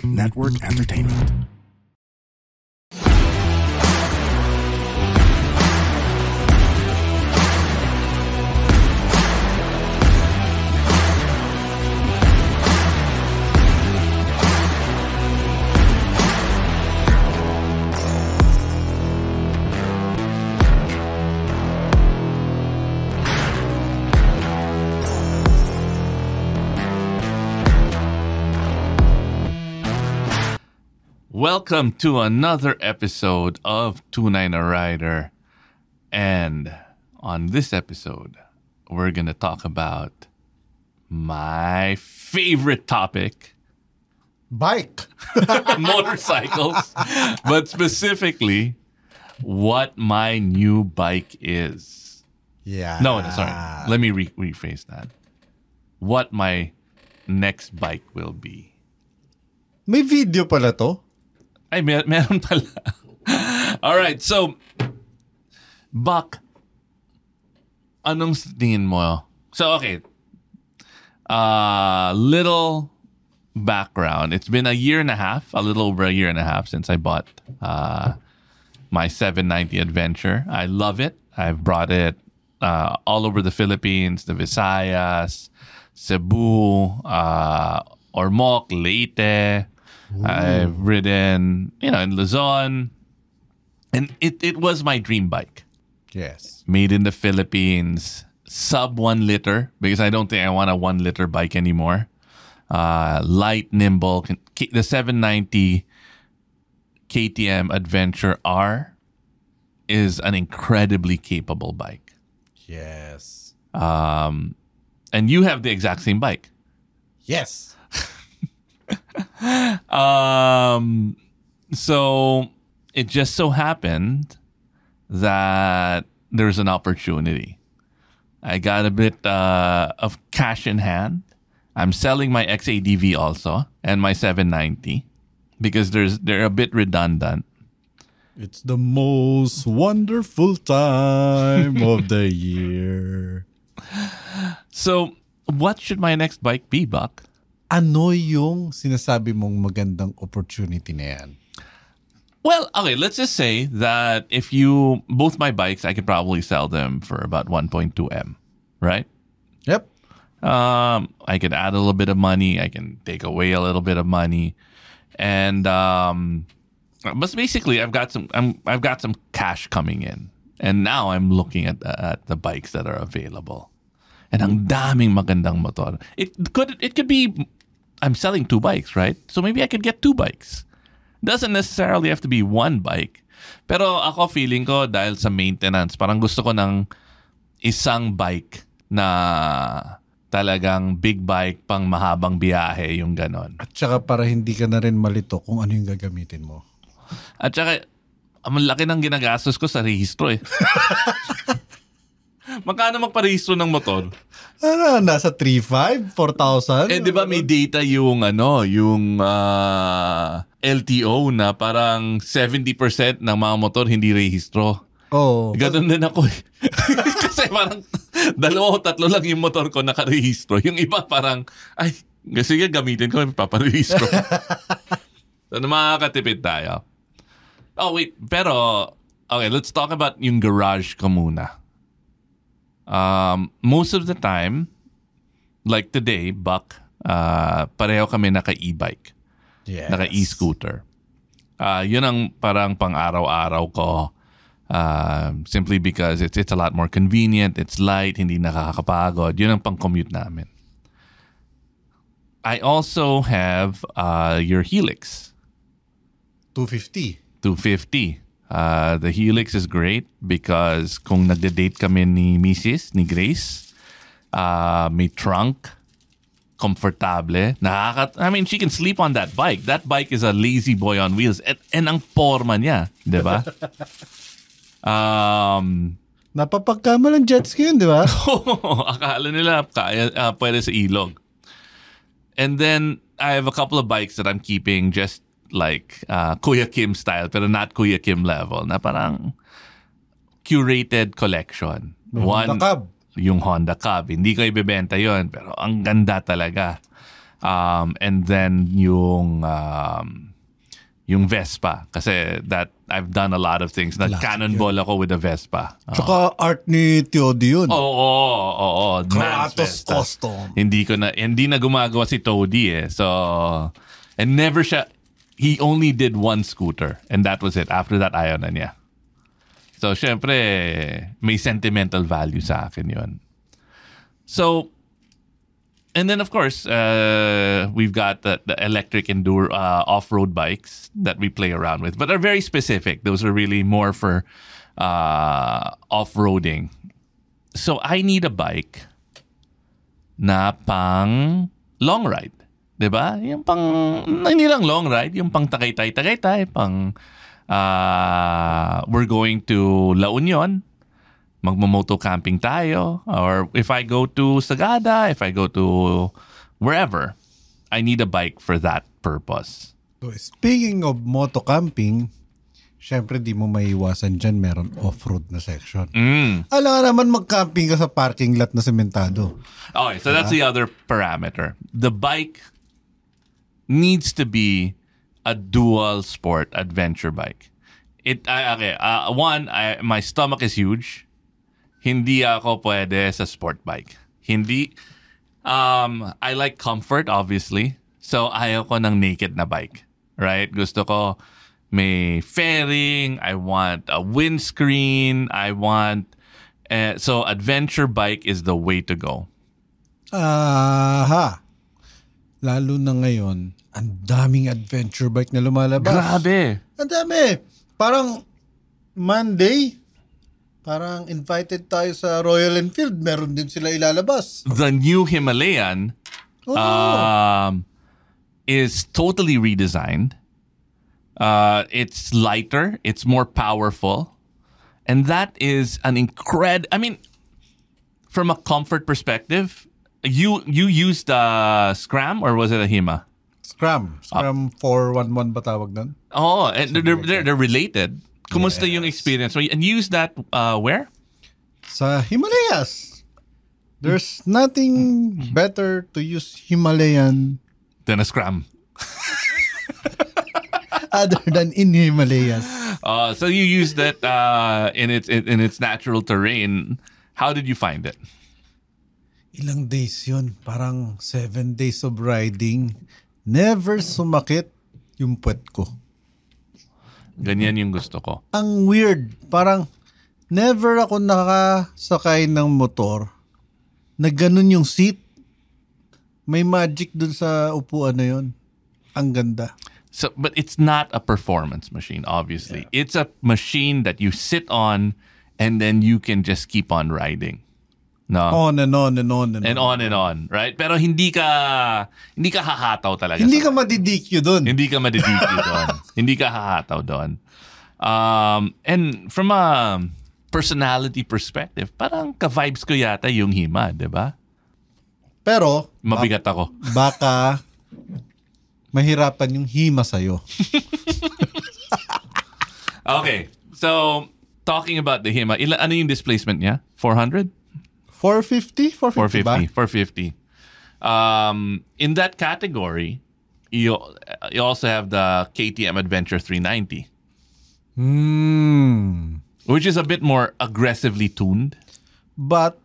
Pod Network Entertainment. Welcome to another episode of Two Niner Rider, and on this episode, we're going to talk about my favorite topic. Bike. Motorcycles, but specifically, what my new bike is. Yeah. Sorry. Let me rephrase that. What my next bike will be. May video pala to? Ay, meron pala. All right, so, Buck, anong tingin mo? So, okay. Little background. It's been a little over a year and a half since I bought my 790 Adventure. I love it. I've brought it all over the Philippines, the Visayas, Cebu, Ormoc, Leyte. Ooh. I've ridden, in Luzon. And it was my dream bike. Yes. Made in the Philippines, sub 1 liter, because I don't think I want a 1 liter bike anymore. Light, nimble. The 790 KTM Adventure R is an incredibly capable bike. Yes. And you have the exact same bike. Yes. So it just so happened that there's an opportunity. I got a bit of cash in hand. I'm selling my XADV also and my 790 because they're a bit redundant. It's the most wonderful time of the year. So what should my next bike be, Buck? Ano yung sinasabi mong magandang opportunity na yan? Well, okay, let's just say that if you, both my bikes, I could probably sell them for about 1.2M, right? Yep. I could add a little bit of money. I can take away a little bit of money. And, but basically I've got some cash coming in. And now I'm looking at the bikes that are available. And ang daming magandang motor. It could be, I'm selling 2 bikes, right? So maybe I could get 2 bikes. Doesn't necessarily have to be 1 bike. Pero ako feeling ko dahil sa maintenance, parang gusto ko ng isang bike na talagang big bike pang mahabang biyahe, yung ganon. At saka para hindi ka na rin malito kung ano yung gagamitin mo. At saka, ang laki ng ginagastos ko sa rehistro eh. Magkano magparehistro ng motor? Nasa 3,500? 4,000? Eh, di ba may data yung LTO na parang 70% ng mga motor hindi rehistro. Oo. Oh, ganun din ako eh. Kasi parang 2 o 3 lang yung motor ko nakarehistro. Yung iba parang, ay, sige gamitin ko, paparehistro. So, makakatipid tayo. Oh, wait. Pero, okay, let's talk about yung garage ko muna. Most of the time, like today, Buck, pareho kami naka-e-bike. Yes. Naka-e-scooter. Yun ang parang pang-araw-araw ko. Simply because it's a lot more convenient, it's light, hindi nakakapagod. Yun ang pang-commute namin. I also have your Helix. 250. The Helix is great because kung nagde-date kami ni Mrs., ni Grace, may trunk, komportable. She can sleep on that bike. That bike is a lazy boy on wheels. And ang porma niya, di ba? Napapagkama ng jet ski yun, di ba? Akala nila kaya, pwede sa ilog. And then, I have a couple of bikes that I'm keeping just like Kuya Kim style, pero not Kuya Kim level, na parang curated collection. Yung Honda Cub. Hindi ko ibebenta yon, pero ang ganda talaga. And then yung Vespa. Kasi that, I've done a lot of things. Nag-cannonball ako with a Vespa. Tsaka art ni Teody yun. Oo. Kratos Custom. Hindi na gumagawa si Teody eh. So, and never siya, he only did one scooter. And that was it. After that, ayaw na niya. So, syempre, may sentimental value sa akin yun. So, and then, of course, we've got the electric enduro off-road bikes that we play around with, but are very specific. Those are really more for off-roading. So I need a bike na pang long ride. Diba? Yung pang, hindi lang long ride, yung pang Tagaytay, pang we're going to La Union. Magmamoto camping tayo, or if I go to Sagada, if I go to wherever, I need a bike for that purpose. So speaking of moto camping, syempre di mo maiiwasan dyan, meron off-road na section. Alam ka naman mag-camping ka sa parking lot na sementado. Okay, so that's the other parameter. The bike needs to be a dual sport adventure bike. My stomach is huge. Hindi ako pwede sa sport bike. Hindi. I like comfort, obviously. So, ayaw ko ng naked na bike. Right? Gusto ko may fairing. I want a windscreen. I want... so, adventure bike is the way to go. Aha. Lalo na ngayon, ang daming adventure bike na lumalabas. Grabe. Ang dami. Parang Monday... Parang invited tayo sa Royal Enfield. Meron din sila ilalabas. The new Himalayan is totally redesigned. It's lighter. It's more powerful. And that is an incredible... I mean, from a comfort perspective, you used the Scram or was it a Hima? Scram 411 ba tawag nun? Oh, and they're related. Kumusta yung experience? And you use that where? Sa Himalayas. There's nothing better to use Himalayan than a Scram. Other than in Himalayas. So you used that in its natural terrain. How did you find it? Ilang days yun. Parang 7 days of riding. Never sumakit yung puwet ko. Ganyan yung gusto ko. Ang weird. Parang never ako nakasakay ng motor na ganun yung seat. May magic dun sa upuan na yun. Ang ganda. So, but it's not a performance machine, obviously. Yeah. It's a machine that you sit on and then you can just keep on riding. No? On and on. Right? Pero hindi ka hahataw talaga. Hindi ka madidikyo doon. Hindi ka hahataw doon. And from a personality perspective, parang ka-vibes ko yata yung Hima, di ba? Pero, mabigat ako. Baka mahirapan yung Hima sa'yo. Okay. So, talking about the Hima, ano yung displacement niya? 400? 450. In that category, you also have the KTM Adventure 390. Which is a bit more aggressively tuned. But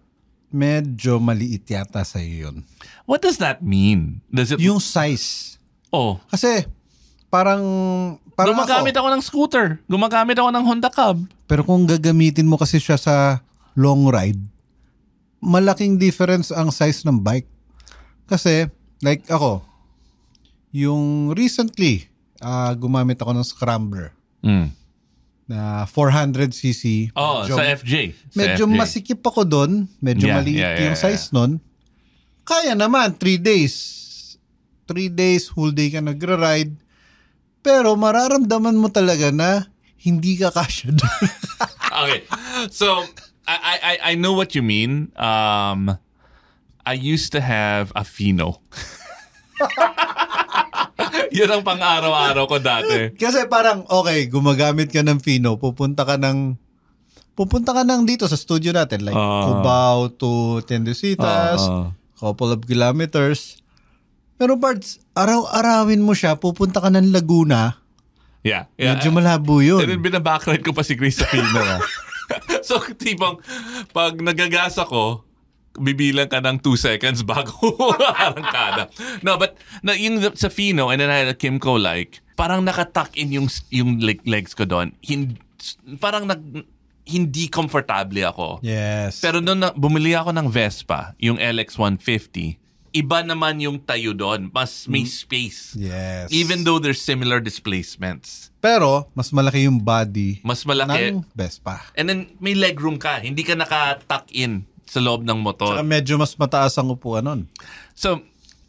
medyo maliit yata sa'yo yun. What does that mean? Yung size. Oh. Kasi parang Gumagamit ako ng scooter. Gumagamit ako ng Honda Cub. Pero kung gagamitin mo kasi siya sa long ride, malaking difference ang size ng bike. Kasi, like ako, yung recently, gumamit ako ng Scrambler. Na 400cc. Oh, medyo, sa FJ. Medyo masikip ako doon. Medyo maliit yung size nun. Kaya naman, 3 days. 3 days, whole day ka nagra-ride. Pero mararamdaman mo talaga na hindi ka kasya doon. Okay. So... I know what you mean. I used to have a Fino. Yun ang pang-araw-araw ko dati. Kasi parang, okay, gumagamit ka ng Fino, pupunta ka ng dito sa studio natin, like Cubao to Tendesitas, couple of kilometers. Pero Bards, araw-arawin mo siya, pupunta ka ng Laguna. Yeah. Medyo malabo yun. And then binabackright ko pa si Chris sa Fino. So, tipong, pag nagagas ako, bibilang ka ng 2 seconds bago arangkada. No, but no, yung sa Fino, and then I had a Kimco like, parang nakatuck in yung legs ko doon. Parang hindi comfortable ako. Yes. Pero nung bumili ako ng Vespa, yung LX150, iba naman yung tayo doon. Mas may space. Yes. Even though there's similar displacements. Pero, mas malaki yung body ng Vespa. And then, may legroom ka. Hindi ka naka-tuck in sa loob ng motor. Saka medyo mas mataas ang upuan nun. So,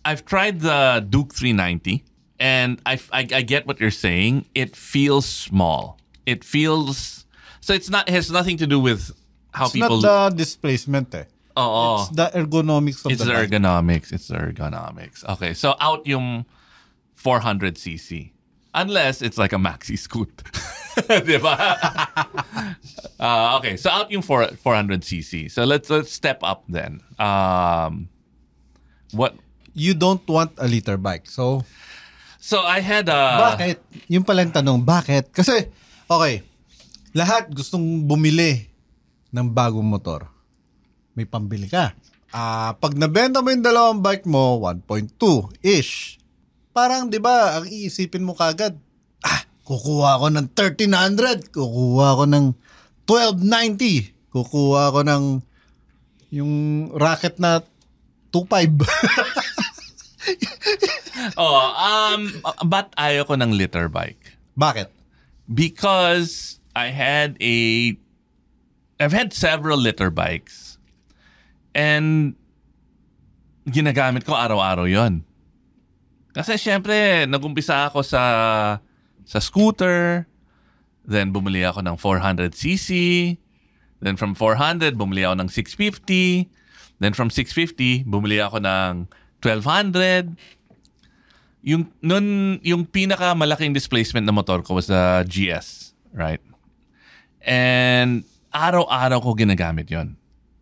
I've tried the Duke 390 and I get what you're saying. It feels small. It feels... So, it has nothing to do with how people... It's not the displacement eh. Oo. It's the ergonomics of the bike. It's the ergonomics. Okay, so out yung 400cc. Unless it's like a maxi scoot. Diba? Okay, so out yung 400cc. So let's step up then. What? You don't want a liter bike. So I had a... Bakit? Yung pala yung tanong, bakit? Kasi, okay, lahat gustong bumili ng bagong motor. May pambili ka. Pag nabenta mo yung dalawang bike mo, 1.2-ish. Parang, di ba, ang iisipin mo kagad, kukuha ako ng 1300, kukuha ako ng 1290, kukuha ako ng yung racket na 2.5. But ayoko ng litter bike. Bakit? Because I've had several litter bikes. And ginagamit ko araw-araw yon. Kasi syempre, nagumpisa ako sa scooter, then bumili ako ng 400cc, then from 400, bumili ako ng 650, then from 650, bumili ako ng 1200. Yung pinakamalaking displacement na motor ko was the GS, right? And araw-araw ko ginagamit yon.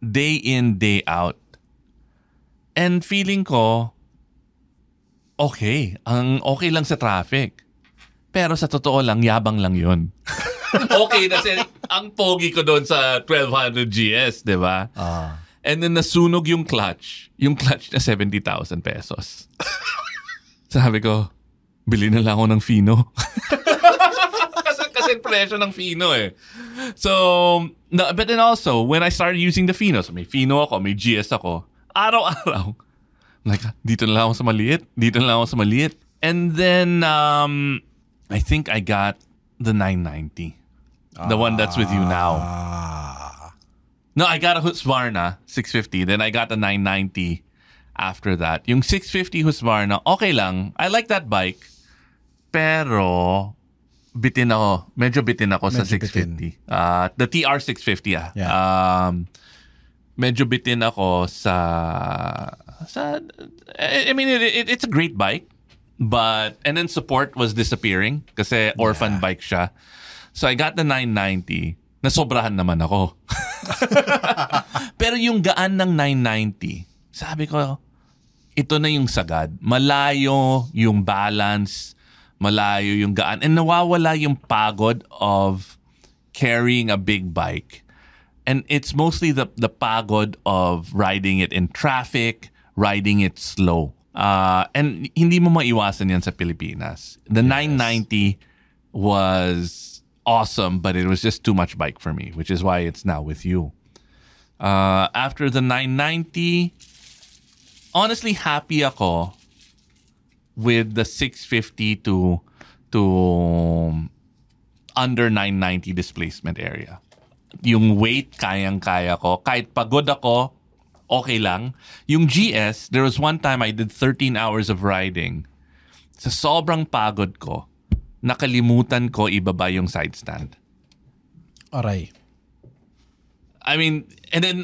Day in, day out. And feeling ko, okay. Ang okay lang sa traffic. Pero sa totoo lang, yabang lang yun. Okay, kasi ang pogi ko doon sa 1200 GS, di ba? And then nasunog yung clutch. Yung clutch na 70,000 pesos. Sabi ko, bili na lang ako ng Fino. Kasi presyo ng Fino eh. So, no, but then also, when I started using the Fino, so may Fino ako, may GS ako, araw-araw, like, dito na lang ako sa maliit. And then, I think I got the 990. The one that's with you now. No, I got a Husqvarna 650, then I got the 990 after that. Yung 650 Husqvarna, okay lang. I like that bike. Pero... Medyo bitin ako sa 650. The TR 650 . Yeah. Medyo bitin ako sa I mean it's a great bike, but and then support was disappearing kasi orphan bike siya. So I got the 990. Nasobrahan naman ako. Pero yung gaan ng 990, sabi ko ito na yung sagad. Malayo yung balance. Malayo yung gaan. And nawawala yung pagod of carrying a big bike. And it's mostly the pagod of riding it in traffic, riding it slow. And hindi mo maiwasan yan sa Pilipinas. The 990 was awesome, but it was just too much bike for me, which is why it's now with you. After the 990, honestly, happy ako with the 650 to under 990 displacement area. Yung weight, kayang-kaya ko. Kahit pagod ako, okay lang. Yung GS, there was one time I did 13 hours of riding. Sa sobrang pagod ko, nakalimutan ko ibaba yung side stand. Aray. I mean, and then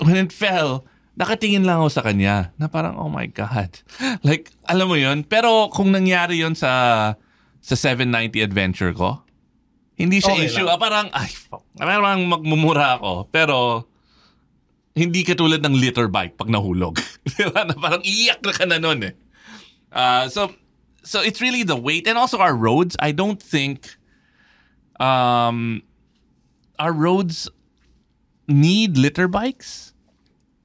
when it fell... Nakatingin lang ako sa kanya na parang, oh my God. Like, alam mo yun? Pero kung nangyari yun sa 790 Adventure ko, hindi siya okay issue. Lang. Parang, ay, fuck. Parang magmumura ako. Pero, hindi katulad ng litter bike pag nahulog. Diba? Parang iiyak na ka na nun eh. So it's really the weight, and also our roads. I don't think our roads need litter bikes.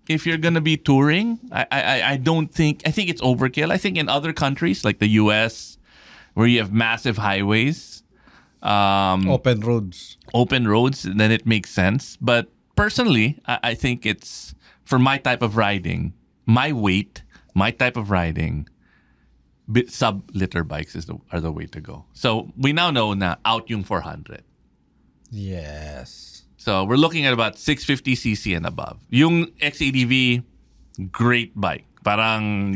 If you're gonna be touring, I think it's overkill. I think in other countries like the US, where you have massive highways, open roads, then it makes sense. But personally, I think it's for my type of riding, my weight, my type of riding. Sub litter bikes are the way to go. So we now know na out yung 400. Yes. So we're looking at about 650cc and above. Yung XADV, great bike. Parang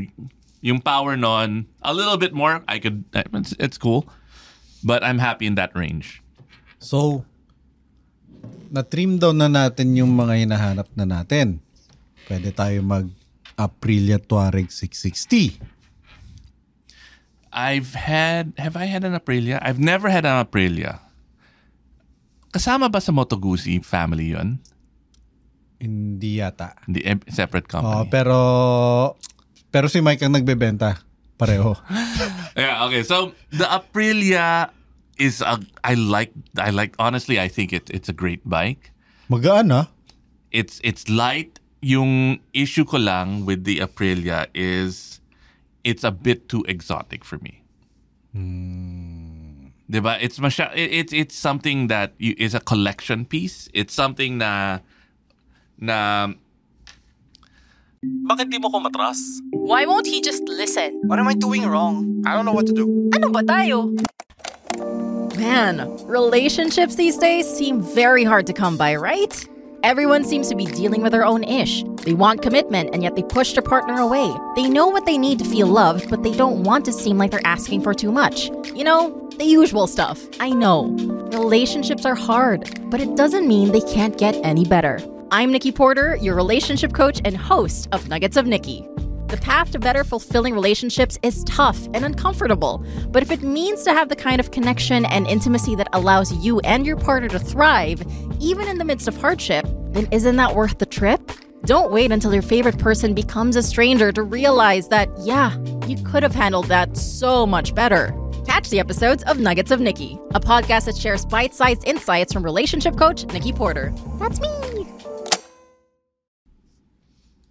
yung power non, a little bit more. It's cool, but I'm happy in that range. So na-trim down na natin yung mga hinahanap na natin. Pwede tayo mag Aprilia Touareg 660. Have I had an Aprilia? I've never had an Aprilia. Kasama ba sa Moto Guzzi family yun? Hindi yata. Separate company. Pero si Mike ang nagbebenta. Pareho. Yeah, okay. So the Aprilia is honestly I think it's a great bike. Magaan ah. It's light. Yung issue ko lang with the Aprilia is it's a bit too exotic for me. Diba? It's something that is a collection piece. It's something na Bakit di mo ko matras? Why won't he just listen? What am I doing wrong? I don't know what to do. Ano ba tayo? Man, relationships these days seem very hard to come by, right? Everyone seems to be dealing with their own ish. They want commitment, and yet they push their partner away. They know what they need to feel loved, but they don't want to seem like they're asking for too much. You know, the usual stuff. I know. Relationships are hard, but it doesn't mean they can't get any better. I'm Nikki Porter, your relationship coach and host of Nuggets of Nikki. The path to better fulfilling relationships is tough and uncomfortable, but if it means to have the kind of connection and intimacy that allows you and your partner to thrive, even in the midst of hardship, then isn't that worth the trip? Don't wait until your favorite person becomes a stranger to realize that, yeah, you could have handled that so much better. Catch the episodes of Nuggets of Nikki, a podcast that shares bite-sized insights from relationship coach Nikki Porter. That's me!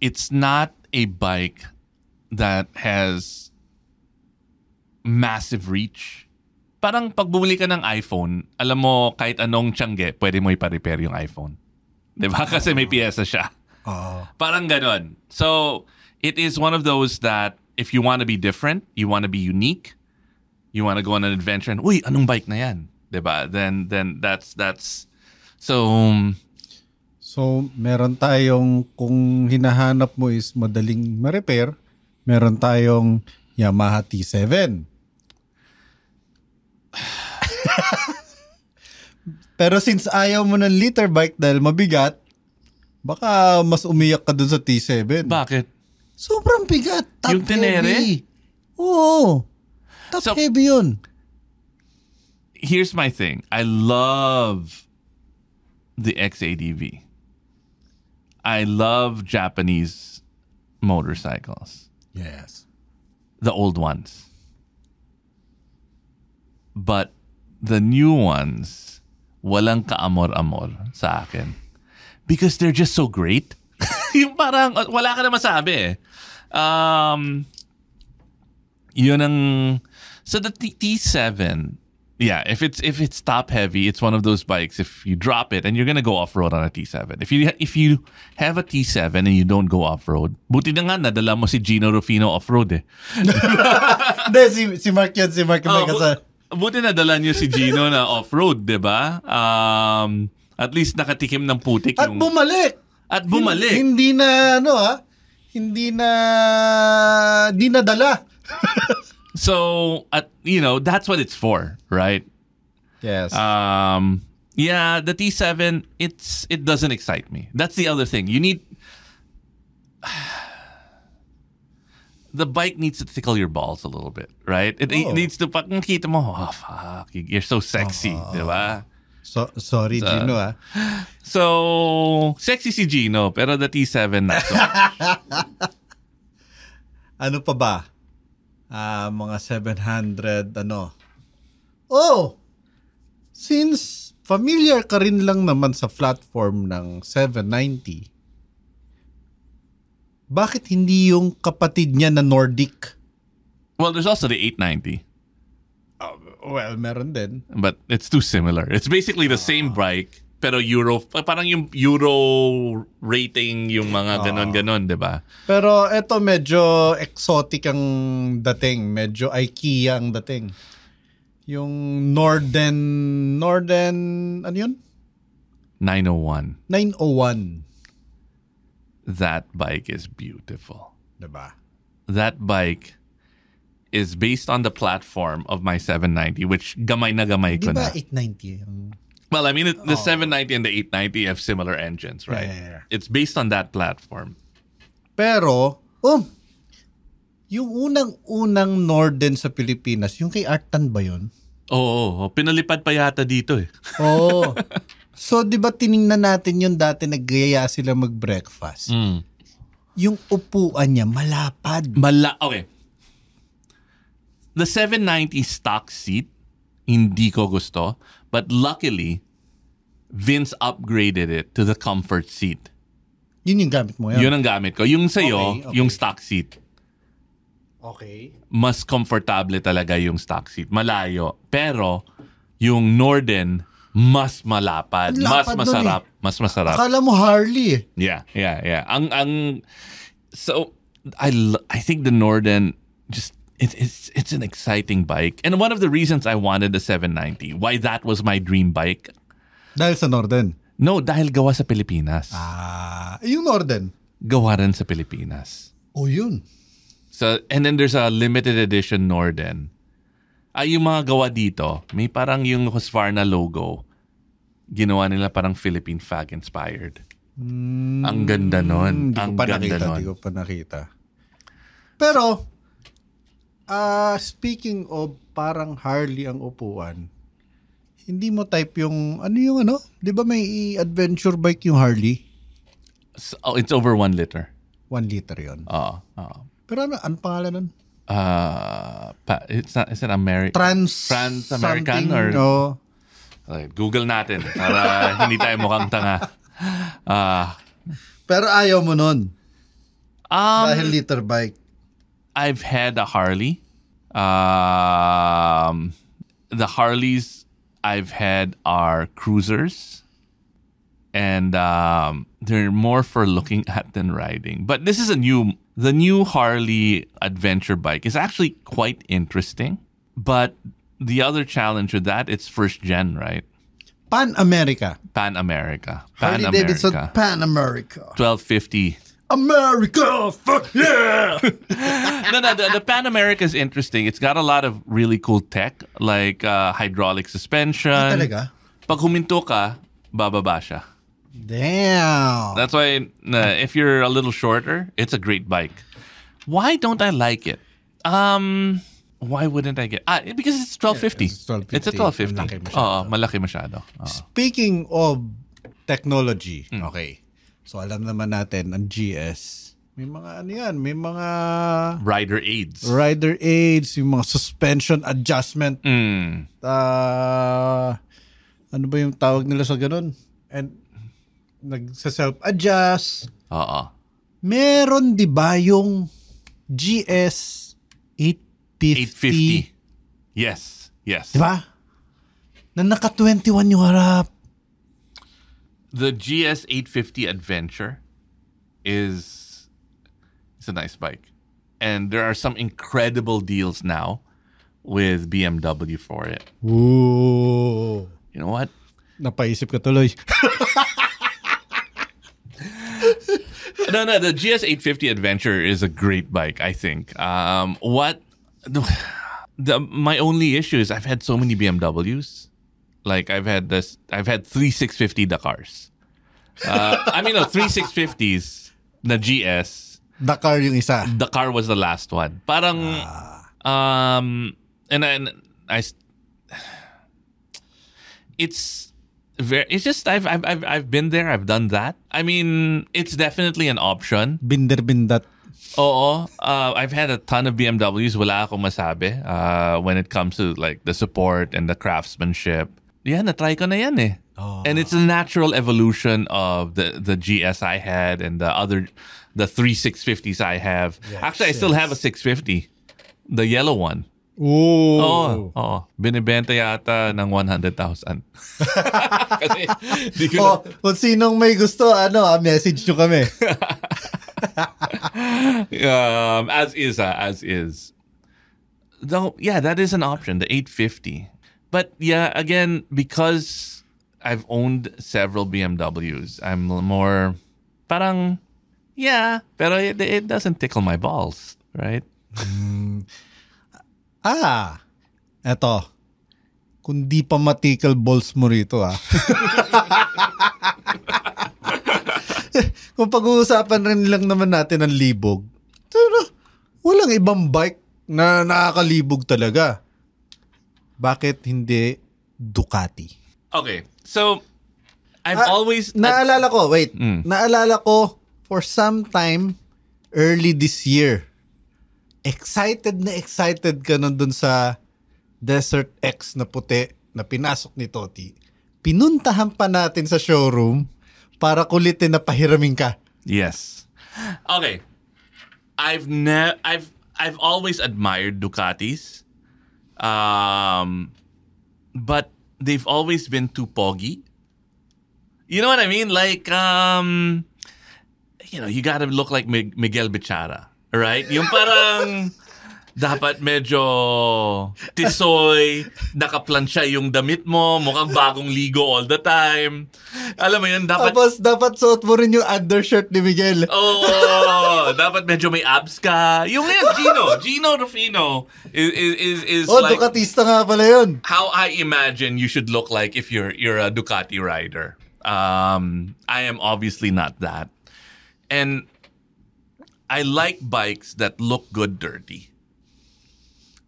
It's not a bike that has massive reach. Parang pag bumili ka ng iPhone, alam mo kahit anong tiyangge, pwede mo ipa-repair yung iPhone. Diba? Kasi may piyesa siya. Parang ganun. So, it is one of those that if you want to be different, you want to be unique, you want to go on an adventure and, uy, anong bike na yan? Diba? Then that's... So, meron tayong kung hinahanap mo is madaling ma-repair, meron tayong Yamaha T7. Pero since ayaw mo ng litter bike dahil mabigat, baka mas umiyak ka dun sa T7. Bakit? Sobrang bigat. Top yung Tenere? Oo. Top heavy yun. Here's my thing. I love the XADV. I love Japanese motorcycles. Yes. The old ones. But the new ones, walang kaamor-amor sa akin. Because they're just so great. Yung parang, wala ka na masabi eh. So the T7, yeah, if it's top heavy, it's one of those bikes. If you drop it, and you're gonna go off road on a T7. If you have a T7 and you don't go off road, buti na nga nadala mo si Gino Rufino off road eh. si Mark. Buti nadala niyo si Gino na off road, di ba? At least nakatikim ng putik yung. At bumalik. Hindi nadala. So, that's what it's for, right? Yes. Yeah, the T7, it doesn't excite me. That's the other thing. You need... the bike needs to tickle your balls a little bit, right? It needs to... Kita mo, oh, fuck. You're so sexy, diba? Sorry, Gino, ah. So, sexy si Gino, pero the T7 not so much. Ano pa ba? mga 700 ano. Oh! Since familiar ka rin lang naman sa platform ng 790, bakit hindi yung kapatid niya na Nordic? Well, there's also the 890. Well, meron din. But it's too similar. It's basically the same bike, pero Euro, parang yung Euro rating yung mga ganon-ganon, di ba? Pero eto medyo exotic ang dating. Medyo IKEA ang dating. Yung Norden, ano yun? 901. 901. That bike is beautiful. Diba? That bike is based on the platform of my 790, which gamay na gamay ko na. Di ba 890? Well, I mean, the 790 and the 890 have similar engines, right? Yeah. It's based on that platform. Pero, yung unang Norden sa Pilipinas, yung kay Artan ba yun? Oo. Pinalipad pa yata dito eh. Oo. So, di ba tiningnan natin yung dati nagyaya sila mag-breakfast? Mm. Yung upuan niya, malapad. Okay. The 790 stock seat, hindi ko gusto. But luckily, Vince upgraded it to the comfort seat. Yun yung gamit mo yan? Yun ang gamit ko. Yung sa'yo, okay. Yung stock seat. Okay. Mas komportable talaga yung stock seat. Malayo. Pero, yung Norden, mas malapad. Mas masarap. Mas masarap. Akala mo Harley eh. Yeah. So, I think the Norden just... It's an exciting bike. And one of the reasons I wanted the 790, why that was my dream bike. Dahil sa Norden? No, dahil gawa sa Pilipinas. Ah, yung Norden? Gawa rin sa Pilipinas. Oh, yun. So, and then there's a limited edition Norden. Ay, yung mga gawa dito, may parang yung Husqvarna logo. Ginawa nila parang Philippine flag inspired. Mm, ang ganda nun. Hindi ko pa nakita. Pero... speaking of parang Harley ang upuan, hindi mo type yung ano? Di ba may adventure bike yung Harley? So, it's over 1 liter. 1 liter yun. Oo. Pero ano pangalan nun? Is it American? Trans American? Or? No. Okay, Google natin para hindi tayo mukhang tanga. Pero ayaw mo nun. Dahil liter bike. I've had a Harley. The Harleys I've had are cruisers. And they're more for looking at than riding. But this is the new Harley adventure bike is actually quite interesting. But the other challenge with that, it's first gen, right? Pan America. Harley Davidson, Pan America. 1250. America, fuck yeah! No, the Pan America is interesting. It's got a lot of really cool tech, like hydraulic suspension. Talaga? Pag huminto ka, bababa siya. Damn! That's why if you're a little shorter, it's a great bike. Why don't I like it? Why wouldn't I get it? Because it's 1250. It's a 1250. Malaki masyado. Speaking of technology, okay. So alam naman natin ang GS, may mga ano yan, may mga rider aids, yung mga suspension adjustment. Ano ba yung tawag nila sa ganun? And nagsa-self-adjust. Oo. Meron di ba yung GS 850? Yes. Di ba? Na naka 21 yung harap. The GS 850 Adventure is a nice bike. And there are some incredible deals now with BMW for it. Ooh. You know what? Napaisip ka tuloy. No, the GS 850 Adventure is a great bike, I think. My only issue is I've had so many BMWs. Like I've had 3 650 Dakars. Three 650s na GS. Dakar yung isa. Dakar was the last one. Parang I've been there, I've done that. I mean, it's definitely an option. Binder bindat. Oo. I've had a ton of BMWs. Wala akong masabi when it comes to like the support and the craftsmanship. Yeah, na-try ko na yan eh. Oh. And it's a natural evolution of the GS I had and the three 650s I have. Yes, actually, I still have a 650. The yellow one. Ooh. Oh, binibenta yata ng 100,000. Kasi di ko kung sinong may gusto, message nyo kami. As is. Though, yeah, that is an option, the 850. But yeah, again, because I've owned several BMWs, I'm more parang, yeah, pero it doesn't tickle my balls, right? Eto. Kung di pa matickle balls mo rito, Kung pag-uusapan rin lang naman natin ang libog, walang ibang bike na nakakalibog talaga. Bakit hindi Ducati? Okay, so I've always... Naalala ko for some time early this year. Excited ka nun dun sa Desert X na puti na pinasok ni Toti. Pinuntahan pa natin sa showroom para kulitin na pahiramin ka. Yes. Okay. I've always admired Ducatis. But they've always been too poggy. You know what I mean? Like you got to look like Miguel Bichara. Right? Yung parang dapat medyo tisoy, nakaplansya yung damit mo, mukhang bagong ligo all the time. Alam mo yun, dapat... Tapos dapat suot mo rin yung undershirt ni Miguel. Oo, dapat medyo may abs ka. Yung yan, Gino Rufino is like... Ducatista nga pala yun. How I imagine you should look like if you're a Ducati rider. I am obviously not that. And... I like bikes that look good dirty.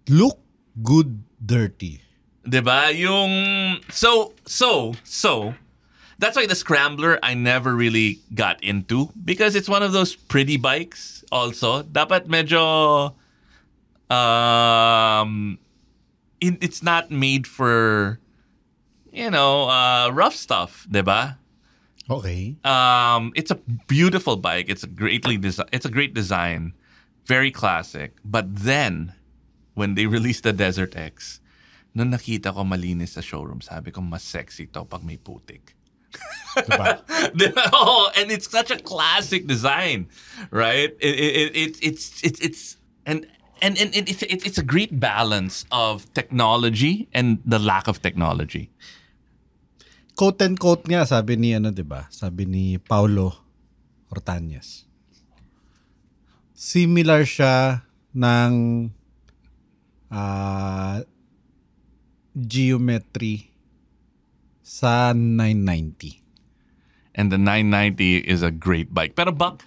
Look good dirty. Diba? Yung... So, that's why the Scrambler I never really got into because it's one of those pretty bikes also. Dapat medyo... It's not made for, rough stuff. Diba? Okay. It's a beautiful bike. It's a great design, very classic. But then, when they released the Desert X, nung nakita ko malinis sa showroom, sabi ko mas sexy to pag may putik. Diba? Oh, and it's such a classic design, right? It's a great balance of technology and the lack of technology. Coat and coat nga, sabi ni Sabi ni Paulo Ortañez. Similar siya ng geometry sa 990. And the 990 is a great bike. Pero Buck,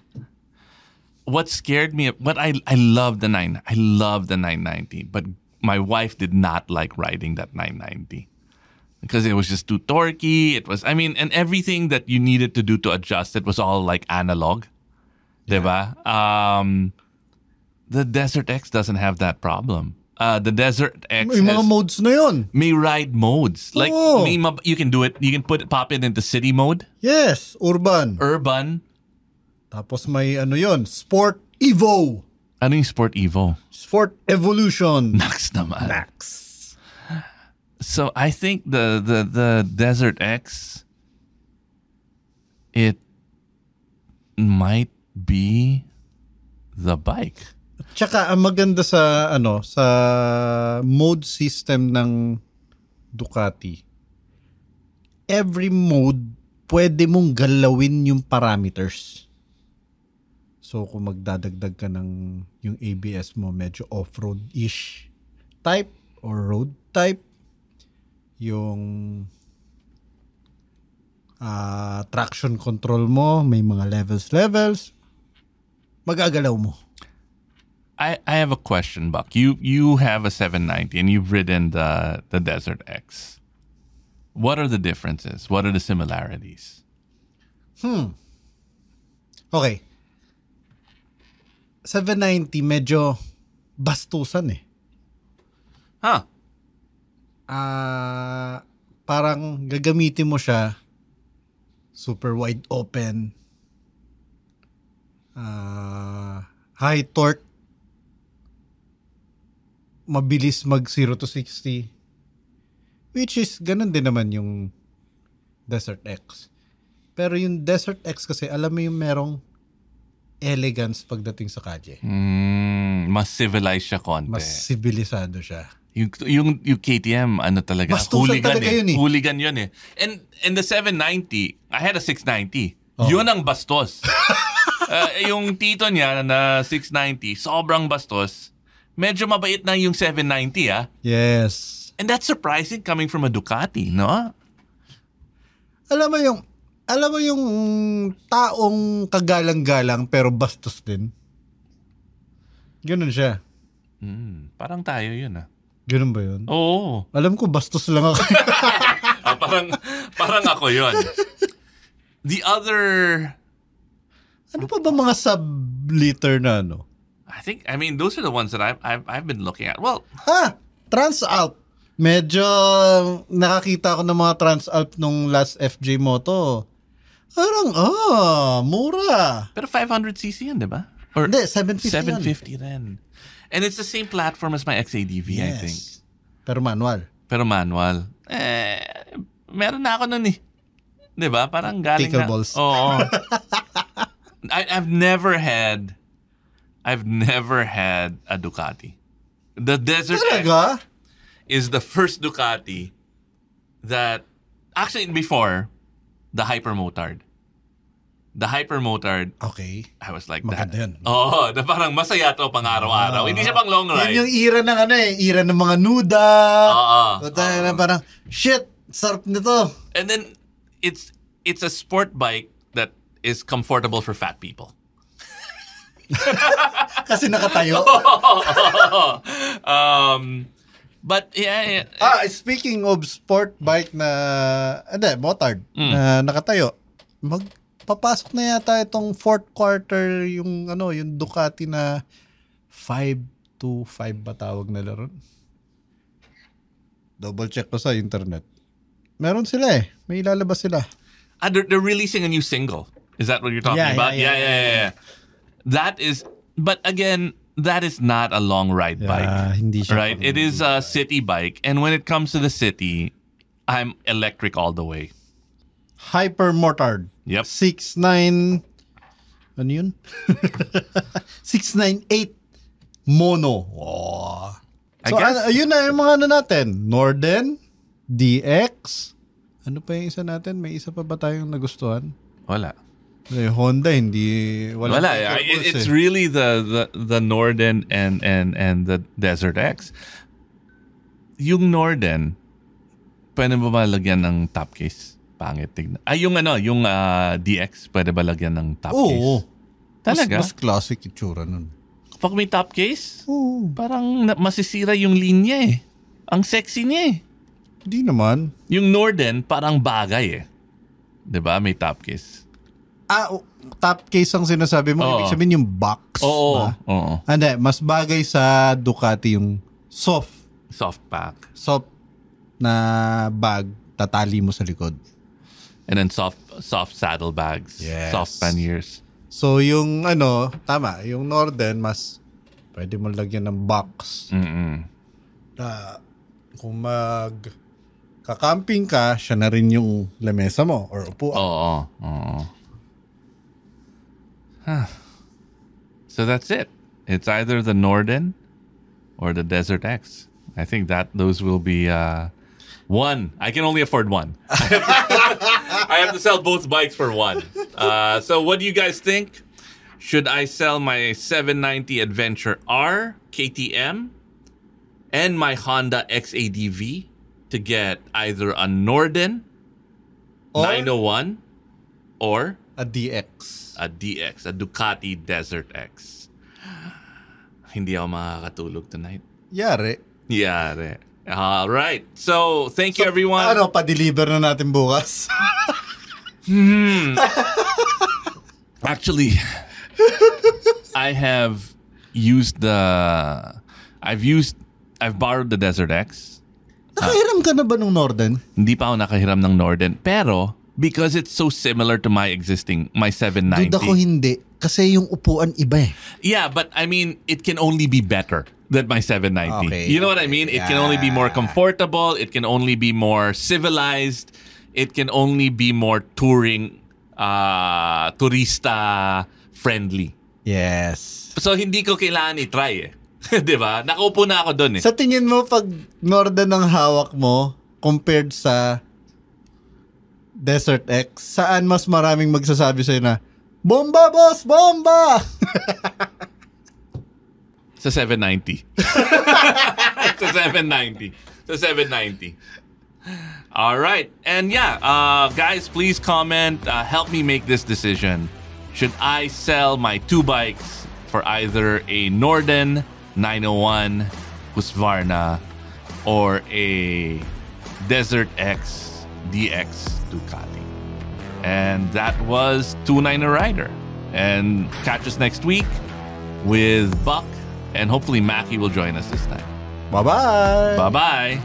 I love the 990, but my wife did not like riding that 990. Because it was just too torquey. And everything that you needed to do to adjust, it was all like analog. Yeah. Diba? The Desert X doesn't have that problem. The Desert X may mga modes na yun. May ride modes. Like, you can do it. You can pop it into city mode. Yes, urban. Tapos may Sport Evo. Ano yung Sport Evo? Sport Evolution. Nax naman. So I think the Desert X, it might be the bike. Tsaka ang maganda sa sa mode system ng Ducati. Every mode pwede mong galawin yung parameters. So kung magdadagdag ka ng yung ABS mo medyo off-road-ish type or road type, yung traction control mo, may mga levels, magagalaw mo. I have a question, Buck. You have a 790 and you've ridden the Desert X. What are the differences? What are the similarities? Okay. 790 medyo bastusan eh. Ha? Huh. Parang gagamitin mo siya super wide open, high torque, mabilis mag 0 to 60, which is ganun din naman yung Desert X. Pero yung Desert X kasi alam mo yung merong elegance pagdating sa kalye. Mas civilized siya konti. Mas civilisado siya. Yung KTM, ano talaga, bastusan hooligan talaga eh. Yun eh. Hooligan yun eh. And the 790, I had a 690. Oh. Yun ang bastos. Yung tito niya na 690, sobrang bastos. Medyo mabait na yung 790 ah. Yes. And that's surprising coming from a Ducati, no? Alam mo yung taong kagalang-galang pero bastos din. Ganun siya. Parang tayo yun ah. Ganun ba yun? Oo. Alam ko, bastos lang ako. Parang ako yun. The other... Ano pa ba mga sub-liter na ano? I mean, those are the ones that I've been looking at. Well... Trans Alp. Medyo nakakita ako ng mga Trans Alp nung last FJ Moto. Parang, mura. Pero 500cc yan, di ba? Or hindi, 750 rin. And it's the same platform as my XADV, yes. I think. Pero manual. Meron na ako nun eh. Diba? Parang galing na. Tickleballs. Oo. I've never had a Ducati. The Desert X is the first Ducati that... Actually, before, the Hypermotard. The Hypermotard. Okay. I was like that. Maganda yun. Oo. Na parang masaya to pang araw-araw. Hindi siya pang long ride. Yan yung era ng era ng mga nuda. Oo. Na parang, shit, sarap nito. And then, it's a sport bike that is comfortable for fat people. Kasi nakatayo. But, yeah. Speaking of sport bike na, motard, na nakatayo, papasok na yata itong fourth quarter yung Ducati na 525 ba tawag na laro? Double check ko sa internet. Meron sila eh. May ilalabas sila. They're releasing a new single. Is that what you're talking about? Yeah. That is, but again, that is not a long ride bike. Hindi siya. Right? It is a city bike. And when it comes to the city, I'm electric all the way. Hypermotard. Yep. 6.9. Ano yun? 6.98 mono. Oh. So, yun na yung mga natin. Norden, DX. Ano pa yung isa natin? May isa pa ba tayong nagustuhan? Wala. Honda, hindi. Wala. It's really the Norden and the Desert X. Yung Norden, pwede mo ba lagyan ng top case? Pangit tignan. Yung DX, pwede ba lagyan ng top case? Oo. Talaga? Mas classic itsura nun. Kapag may top case, parang masisira yung linya eh. Ang sexy niya eh. Hindi naman. Yung Norden, parang bagay eh. Diba? May top case. Top case ang sinasabi mo. Ibig sabihin yung box. Oo. Hindi, mas bagay sa Ducati yung soft. Soft pack. Soft na bag. Tatali mo sa likod. And then soft saddle bags, yes. Soft panniers. So yung tama, yung Norden mas pwede mo lagyan ng box. Mm-mm. Kung magka-camping ka, siya na rin yung lamesa mo or upuan. Oo. Huh. So that's it. It's either the Norden or the Desert X. I think that those will be one. I can only afford one. I have to sell both bikes for one. So what do you guys think? Should I sell my 790 Adventure R KTM and my Honda XADV to get either a Norden or 901 or a DX? A Ducati Desert X. Hindi ako makakatulog tonight. Yare. All right. So, thank you everyone. Pa-deliver na natin bukas? Actually, I have used the... I've borrowed the Desert X. Nakahiram ka na ba ng Norden? Hindi pa ako nakahiram ng Norden. Pero, because it's so similar to my existing, my 790. Duda ko hindi. Kasi yung upuan iba eh. Yeah, but I mean, it can only be better than my 790. Okay, you know what I mean? It can only be more comfortable. It can only be more civilized. It can only be more touring, turista friendly. Yes. So, hindi ko kailangan i-try eh. Diba? Nakaupo na ako dun eh. Sa tingin mo, pag Norden ang hawak mo, compared sa Desert X, saan mas maraming magsasabi sa'yo na, bomba, boss! Bomba! Sa 790. Sa 790. Sa 790. All right. And yeah, guys, please comment. Help me make this decision. Should I sell my two bikes for either a Norden 901 Husqvarna or a Desert X DX Ducati? And that was Two Niner Rider. And catch us next week with Buck, and hopefully Mackie will join us this time. Bye-bye. Bye-bye.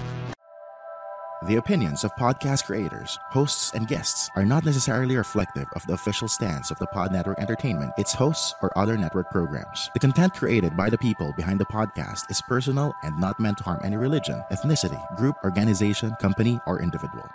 The opinions of podcast creators, hosts, and guests are not necessarily reflective of the official stance of the Pod Network Entertainment, its hosts, or other network programs. The content created by the people behind the podcast is personal and not meant to harm any religion, ethnicity, group, organization, company, or individual.